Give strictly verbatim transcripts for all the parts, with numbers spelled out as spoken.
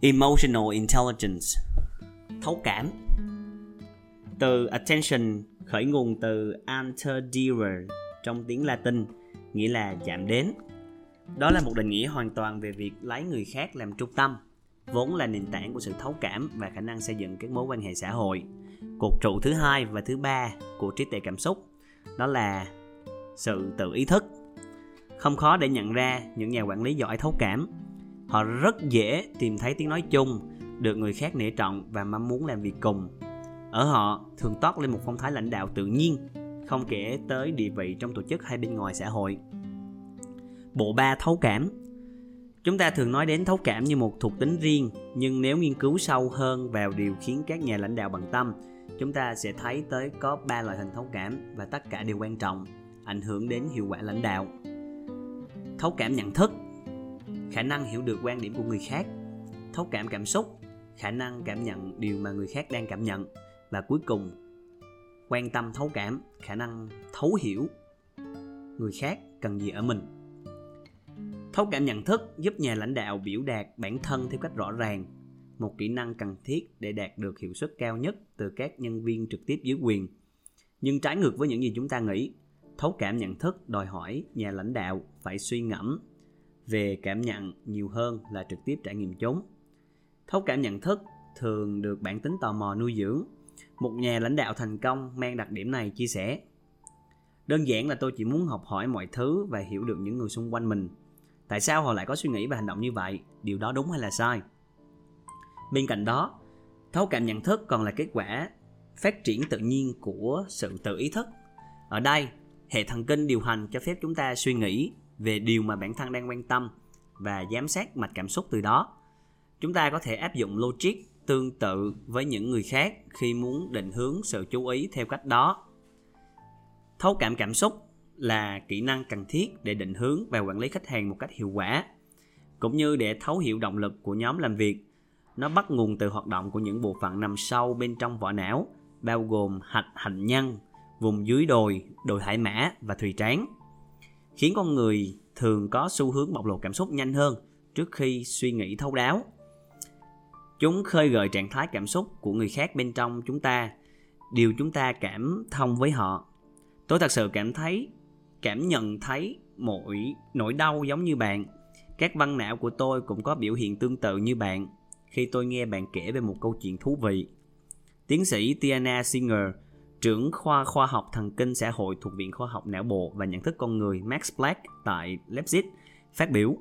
Emotional Intelligence, thấu cảm. Từ attention khởi nguồn từ anterdire trong tiếng Latin, nghĩa là chạm đến. Đó là một định nghĩa hoàn toàn về việc lấy người khác làm trung tâm, vốn là nền tảng của sự thấu cảm và khả năng xây dựng các mối quan hệ xã hội. Cột trụ thứ hai và thứ ba của trí tuệ cảm xúc, đó là sự tự ý thức. Không khó để nhận ra những nhà quản lý giỏi thấu cảm. Họ rất dễ tìm thấy tiếng nói chung, được người khác nể trọng và mong muốn làm việc cùng. Ở họ thường toát lên một phong thái lãnh đạo tự nhiên, không kể tới địa vị trong tổ chức hay bên ngoài xã hội. Bộ ba thấu cảm. Chúng ta thường nói đến thấu cảm như một thuộc tính riêng, nhưng nếu nghiên cứu sâu hơn vào điều khiến các nhà lãnh đạo bằng tâm, chúng ta sẽ thấy tới có ba loại hình thấu cảm và tất cả đều quan trọng, ảnh hưởng đến hiệu quả lãnh đạo. Thấu cảm nhận thức, khả năng hiểu được quan điểm của người khác. Thấu cảm cảm xúc, khả năng cảm nhận điều mà người khác đang cảm nhận. Và cuối cùng, quan tâm thấu cảm, khả năng thấu hiểu người khác cần gì ở mình. Thấu cảm nhận thức giúp nhà lãnh đạo biểu đạt bản thân theo cách rõ ràng, một kỹ năng cần thiết để đạt được hiệu suất cao nhất từ các nhân viên trực tiếp dưới quyền. Nhưng trái ngược với những gì chúng ta nghĩ, thấu cảm nhận thức đòi hỏi nhà lãnh đạo phải suy ngẫm về cảm nhận nhiều hơn là trực tiếp trải nghiệm chúng. Thấu cảm nhận thức thường được bản tính tò mò nuôi dưỡng. Một nhà lãnh đạo thành công mang đặc điểm này chia sẻ: đơn giản là tôi chỉ muốn học hỏi mọi thứ và hiểu được những người xung quanh mình. Tại sao họ lại có suy nghĩ và hành động như vậy? Điều đó đúng hay là sai? Bên cạnh đó, thấu cảm nhận thức còn là kết quả phát triển tự nhiên của sự tự ý thức. Ở đây, hệ thần kinh điều hành cho phép chúng ta suy nghĩ về điều mà bản thân đang quan tâm và giám sát mạch cảm xúc từ đó. Chúng ta có thể áp dụng logic tương tự với những người khác khi muốn định hướng sự chú ý theo cách đó. Thấu cảm cảm xúc là kỹ năng cần thiết để định hướng và quản lý khách hàng một cách hiệu quả, cũng như để thấu hiểu động lực của nhóm làm việc. Nó bắt nguồn từ hoạt động của những bộ phận nằm sâu bên trong vỏ não, bao gồm hạch hạnh nhân, vùng dưới đồi, đồi hải mã và thùy trán, khiến con người thường có xu hướng bộc lộ cảm xúc nhanh hơn trước khi suy nghĩ thấu đáo. Chúng khơi gợi trạng thái cảm xúc của người khác bên trong chúng ta, điều chúng ta cảm thông với họ. Tôi thật sự cảm thấy, cảm nhận thấy mỗi nỗi đau giống như bạn. Các văn não của tôi cũng có biểu hiện tương tự như bạn khi tôi nghe bạn kể về một câu chuyện thú vị. Tiến sĩ Tiana Singer, trưởng khoa khoa học thần kinh xã hội thuộc Viện Khoa học Não bộ và Nhận thức con người Max Planck tại Leipzig phát biểu: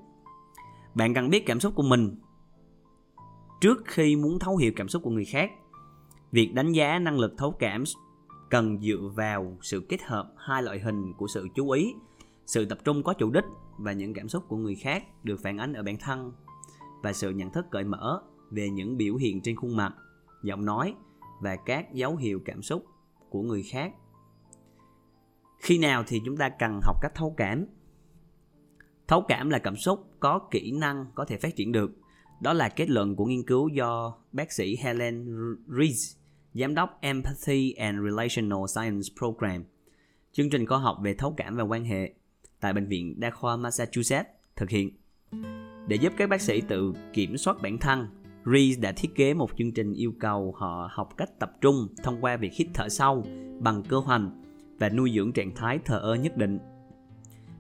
bạn cần biết cảm xúc của mình trước khi muốn thấu hiểu cảm xúc của người khác. Việc đánh giá năng lực thấu cảm cần dựa vào sự kết hợp hai loại hình của sự chú ý, sự tập trung có chủ đích và những cảm xúc của người khác được phản ánh ở bản thân, và sự nhận thức cởi mở về những biểu hiện trên khuôn mặt, giọng nói và các dấu hiệu cảm xúc của người khác. Khi nào thì chúng ta cần học cách thấu cảm? Thấu cảm là cảm xúc có kỹ năng có thể phát triển được. Đó là kết luận của nghiên cứu do bác sĩ Helen Riess, giám đốc Empathy and Relational Science Program, chương trình khoa học về thấu cảm và quan hệ tại Bệnh viện Đa khoa Massachusetts thực hiện. Để giúp các bác sĩ tự kiểm soát bản thân, Riess đã thiết kế một chương trình yêu cầu họ học cách tập trung thông qua việc hít thở sâu bằng cơ hoành và nuôi dưỡng trạng thái thờ ơ nhất định.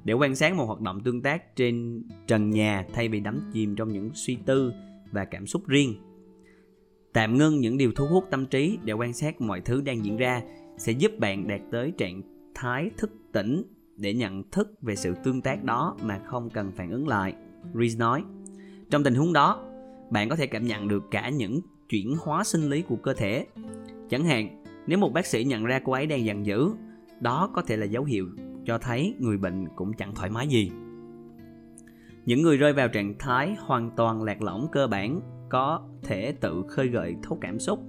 Để quan sát một hoạt động tương tác trên trần nhà thay vì đắm chìm trong những suy tư và cảm xúc riêng. Tạm ngưng những điều thu hút tâm trí để quan sát mọi thứ đang diễn ra sẽ giúp bạn đạt tới trạng thái thức tỉnh để nhận thức về sự tương tác đó mà không cần phản ứng lại, Riess nói. Trong tình huống đó, bạn có thể cảm nhận được cả những chuyển hóa sinh lý của cơ thể. Chẳng hạn, nếu một bác sĩ nhận ra cô ấy đang giận dữ, đó có thể là dấu hiệu cho thấy người bệnh cũng chẳng thoải mái gì. Những người rơi vào trạng thái hoàn toàn lạc lõng cơ bản có thể tự khơi gợi thấu cảm xúc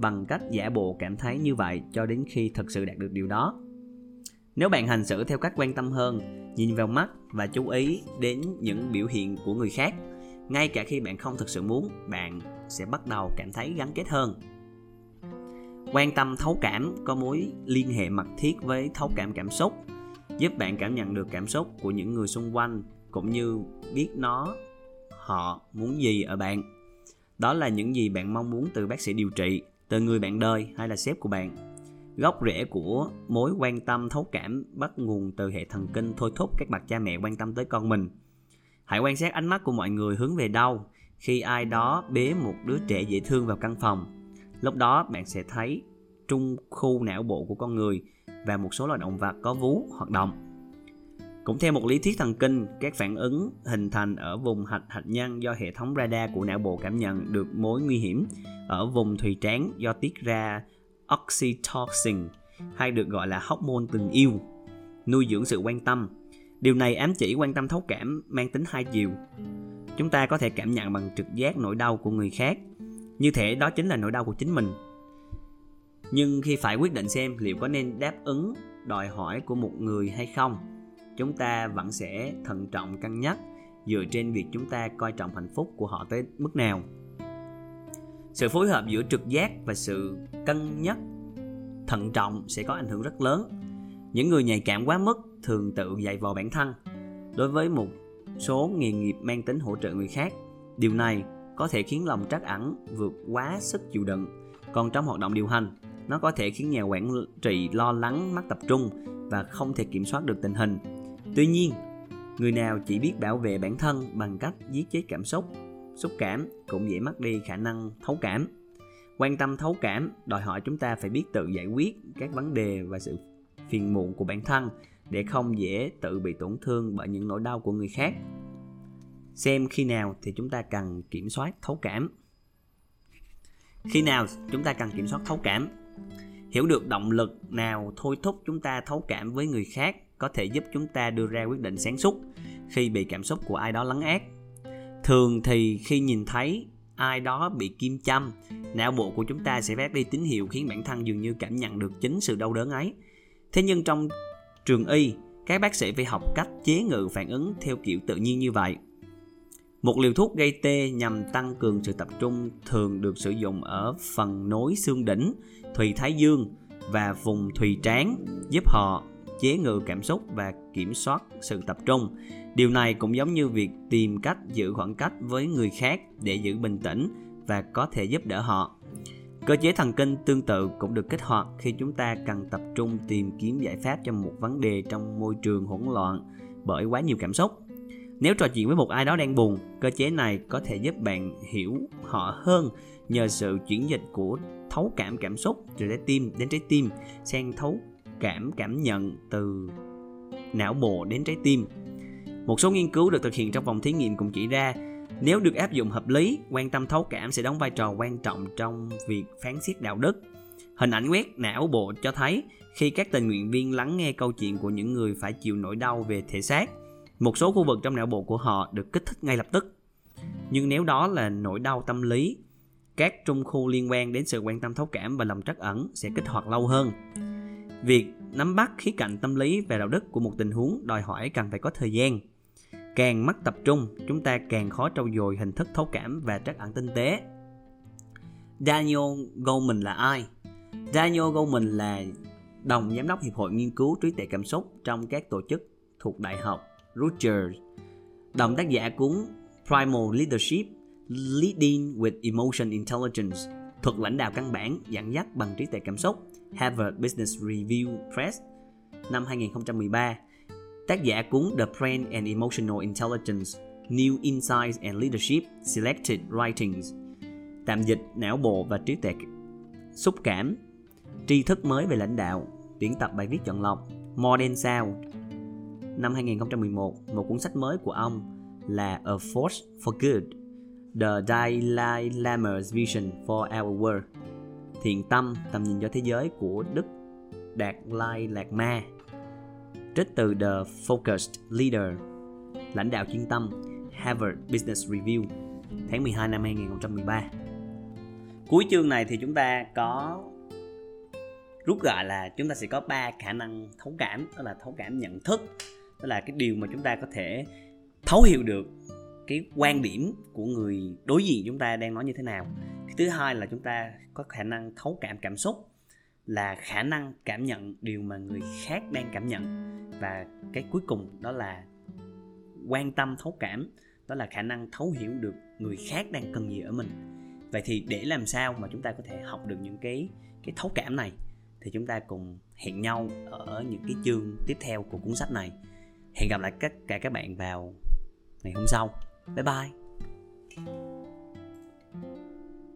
bằng cách giả bộ cảm thấy như vậy cho đến khi thực sự đạt được điều đó. Nếu bạn hành xử theo cách quan tâm hơn, nhìn vào mắt và chú ý đến những biểu hiện của người khác, ngay cả khi bạn không thực sự muốn, bạn sẽ bắt đầu cảm thấy gắn kết hơn. Quan tâm thấu cảm có mối liên hệ mật thiết với thấu cảm cảm xúc, giúp bạn cảm nhận được cảm xúc của những người xung quanh cũng như biết nó họ muốn gì ở bạn. Đó là những gì bạn mong muốn từ bác sĩ điều trị, từ người bạn đời hay là sếp của bạn. Gốc rễ của mối quan tâm thấu cảm bắt nguồn từ hệ thần kinh thôi thúc các bậc cha mẹ quan tâm tới con mình. Hãy quan sát ánh mắt của mọi người hướng về đâu khi ai đó bế một đứa trẻ dễ thương vào căn phòng. Lúc đó bạn sẽ thấy trung khu não bộ của con người và một số loài động vật có vú hoạt động. Cũng theo một lý thuyết thần kinh, các phản ứng hình thành ở vùng hạch hạch nhân do hệ thống radar của não bộ cảm nhận được mối nguy hiểm, ở vùng thùy trán do tiết ra oxytocin, hay được gọi là hormone tình yêu, nuôi dưỡng sự quan tâm. Điều này ám chỉ quan tâm thấu cảm mang tính hai chiều. Chúng ta có thể cảm nhận bằng trực giác nỗi đau của người khác, như thể đó chính là nỗi đau của chính mình. Nhưng khi phải quyết định xem liệu có nên đáp ứng đòi hỏi của một người hay không, chúng ta vẫn sẽ thận trọng cân nhắc dựa trên việc chúng ta coi trọng hạnh phúc của họ tới mức nào. Sự phối hợp giữa trực giác và sự cân nhắc thận trọng sẽ có ảnh hưởng rất lớn. Những người nhạy cảm quá mức thường tự dày vò bản thân. Đối với một số nghề nghiệp mang tính hỗ trợ người khác, điều này có thể khiến lòng trắc ẩn vượt quá sức chịu đựng. Còn trong hoạt động điều hành, nó có thể khiến nhà quản trị lo lắng, mất tập trung và không thể kiểm soát được tình hình. Tuy nhiên, người nào chỉ biết bảo vệ bản thân bằng cách giết chết cảm xúc, xúc cảm cũng dễ mất đi khả năng thấu cảm. Quan tâm thấu cảm đòi hỏi chúng ta phải biết tự giải quyết các vấn đề và sự phiền muộn của bản thân để không dễ tự bị tổn thương bởi những nỗi đau của người khác. Xem khi nào thì chúng ta cần kiểm soát thấu cảm. Khi nào chúng ta cần kiểm soát thấu cảm? Hiểu được động lực nào thôi thúc chúng ta thấu cảm với người khác có thể giúp chúng ta đưa ra quyết định sáng suốt khi bị cảm xúc của ai đó lấn át. Thường thì khi nhìn thấy ai đó bị kim châm, não bộ của chúng ta sẽ phát đi tín hiệu khiến bản thân dường như cảm nhận được chính sự đau đớn ấy. Thế nhưng trong trường y, các bác sĩ phải học cách chế ngự phản ứng theo kiểu tự nhiên như vậy. Một liều thuốc gây tê nhằm tăng cường sự tập trung thường được sử dụng ở phần nối xương đỉnh, thùy thái dương và vùng thùy trán, giúp họ chế ngự cảm xúc và kiểm soát sự tập trung. Điều này cũng giống như việc tìm cách giữ khoảng cách với người khác để giữ bình tĩnh và có thể giúp đỡ họ. Cơ chế thần kinh tương tự cũng được kích hoạt khi chúng ta cần tập trung tìm kiếm giải pháp cho một vấn đề trong môi trường hỗn loạn bởi quá nhiều cảm xúc. Nếu trò chuyện với một ai đó đang buồn, cơ chế này có thể giúp bạn hiểu họ hơn nhờ sự chuyển dịch của thấu cảm cảm xúc từ trái tim đến trái tim sang thấu cảm cảm nhận từ não bộ đến trái tim. Một số nghiên cứu được thực hiện trong phòng thí nghiệm cũng chỉ ra, nếu được áp dụng hợp lý, quan tâm thấu cảm sẽ đóng vai trò quan trọng trong việc phán xét đạo đức. Hình ảnh quét não bộ cho thấy khi các tình nguyện viên lắng nghe câu chuyện của những người phải chịu nỗi đau về thể xác, một số khu vực trong não bộ của họ được kích thích ngay lập tức. Nhưng nếu đó là nỗi đau tâm lý, các trung khu liên quan đến sự quan tâm thấu cảm và lòng trắc ẩn sẽ kích hoạt lâu hơn. Việc nắm bắt khía cạnh tâm lý và đạo đức của một tình huống đòi hỏi cần phải có thời gian. Càng mất tập trung, chúng ta càng khó trau dồi hình thức thấu cảm và trắc ẩn tinh tế. Daniel Goleman là ai? Daniel Goleman là đồng giám đốc Hiệp hội Nghiên cứu Trí tuệ Cảm xúc trong các tổ chức thuộc Đại học Rutgers, đồng tác giả cuốn Primal Leadership, Leading with Emotional Intelligence, thuật lãnh đạo căn bản dẫn dắt bằng trí tuệ cảm xúc, Harvard Business Review Press, năm hai không một ba. Tác giả cuốn The Brain and Emotional Intelligence, New Insights and Leadership, Selected Writings, tạm dịch não bộ và trí tuệ xúc cảm, tri thức mới về lãnh đạo, tuyển tập bài viết chọn lọc, Modern Sound, năm hai không một một. Một cuốn sách mới của ông là A Force for Good, The Dalai Lama's Vision for Our World, Thiện tâm, tầm nhìn cho thế giới của Đức Đạt Lai Lạt Ma, trích từ The Focused Leader, lãnh đạo chuyên tâm, Harvard Business Review, tháng mười hai năm hai không một ba. Cuối chương này thì chúng ta có rút gọn là chúng ta sẽ có ba khả năng thấu cảm, đó là thấu cảm nhận thức, đó là cái điều mà chúng ta có thể thấu hiểu được cái quan điểm của người đối diện chúng ta đang nói như thế nào. Cái thứ hai là chúng ta có khả năng thấu cảm cảm xúc, là khả năng cảm nhận điều mà người khác đang cảm nhận. Và cái cuối cùng đó là quan tâm thấu cảm, đó là khả năng thấu hiểu được người khác đang cần gì ở mình. Vậy thì để làm sao mà chúng ta có thể học được những cái, cái thấu cảm này thì chúng ta cùng hẹn nhau ở những cái chương tiếp theo của cuốn sách này. Hẹn gặp lại tất cả các bạn vào ngày hôm sau. Bye bye.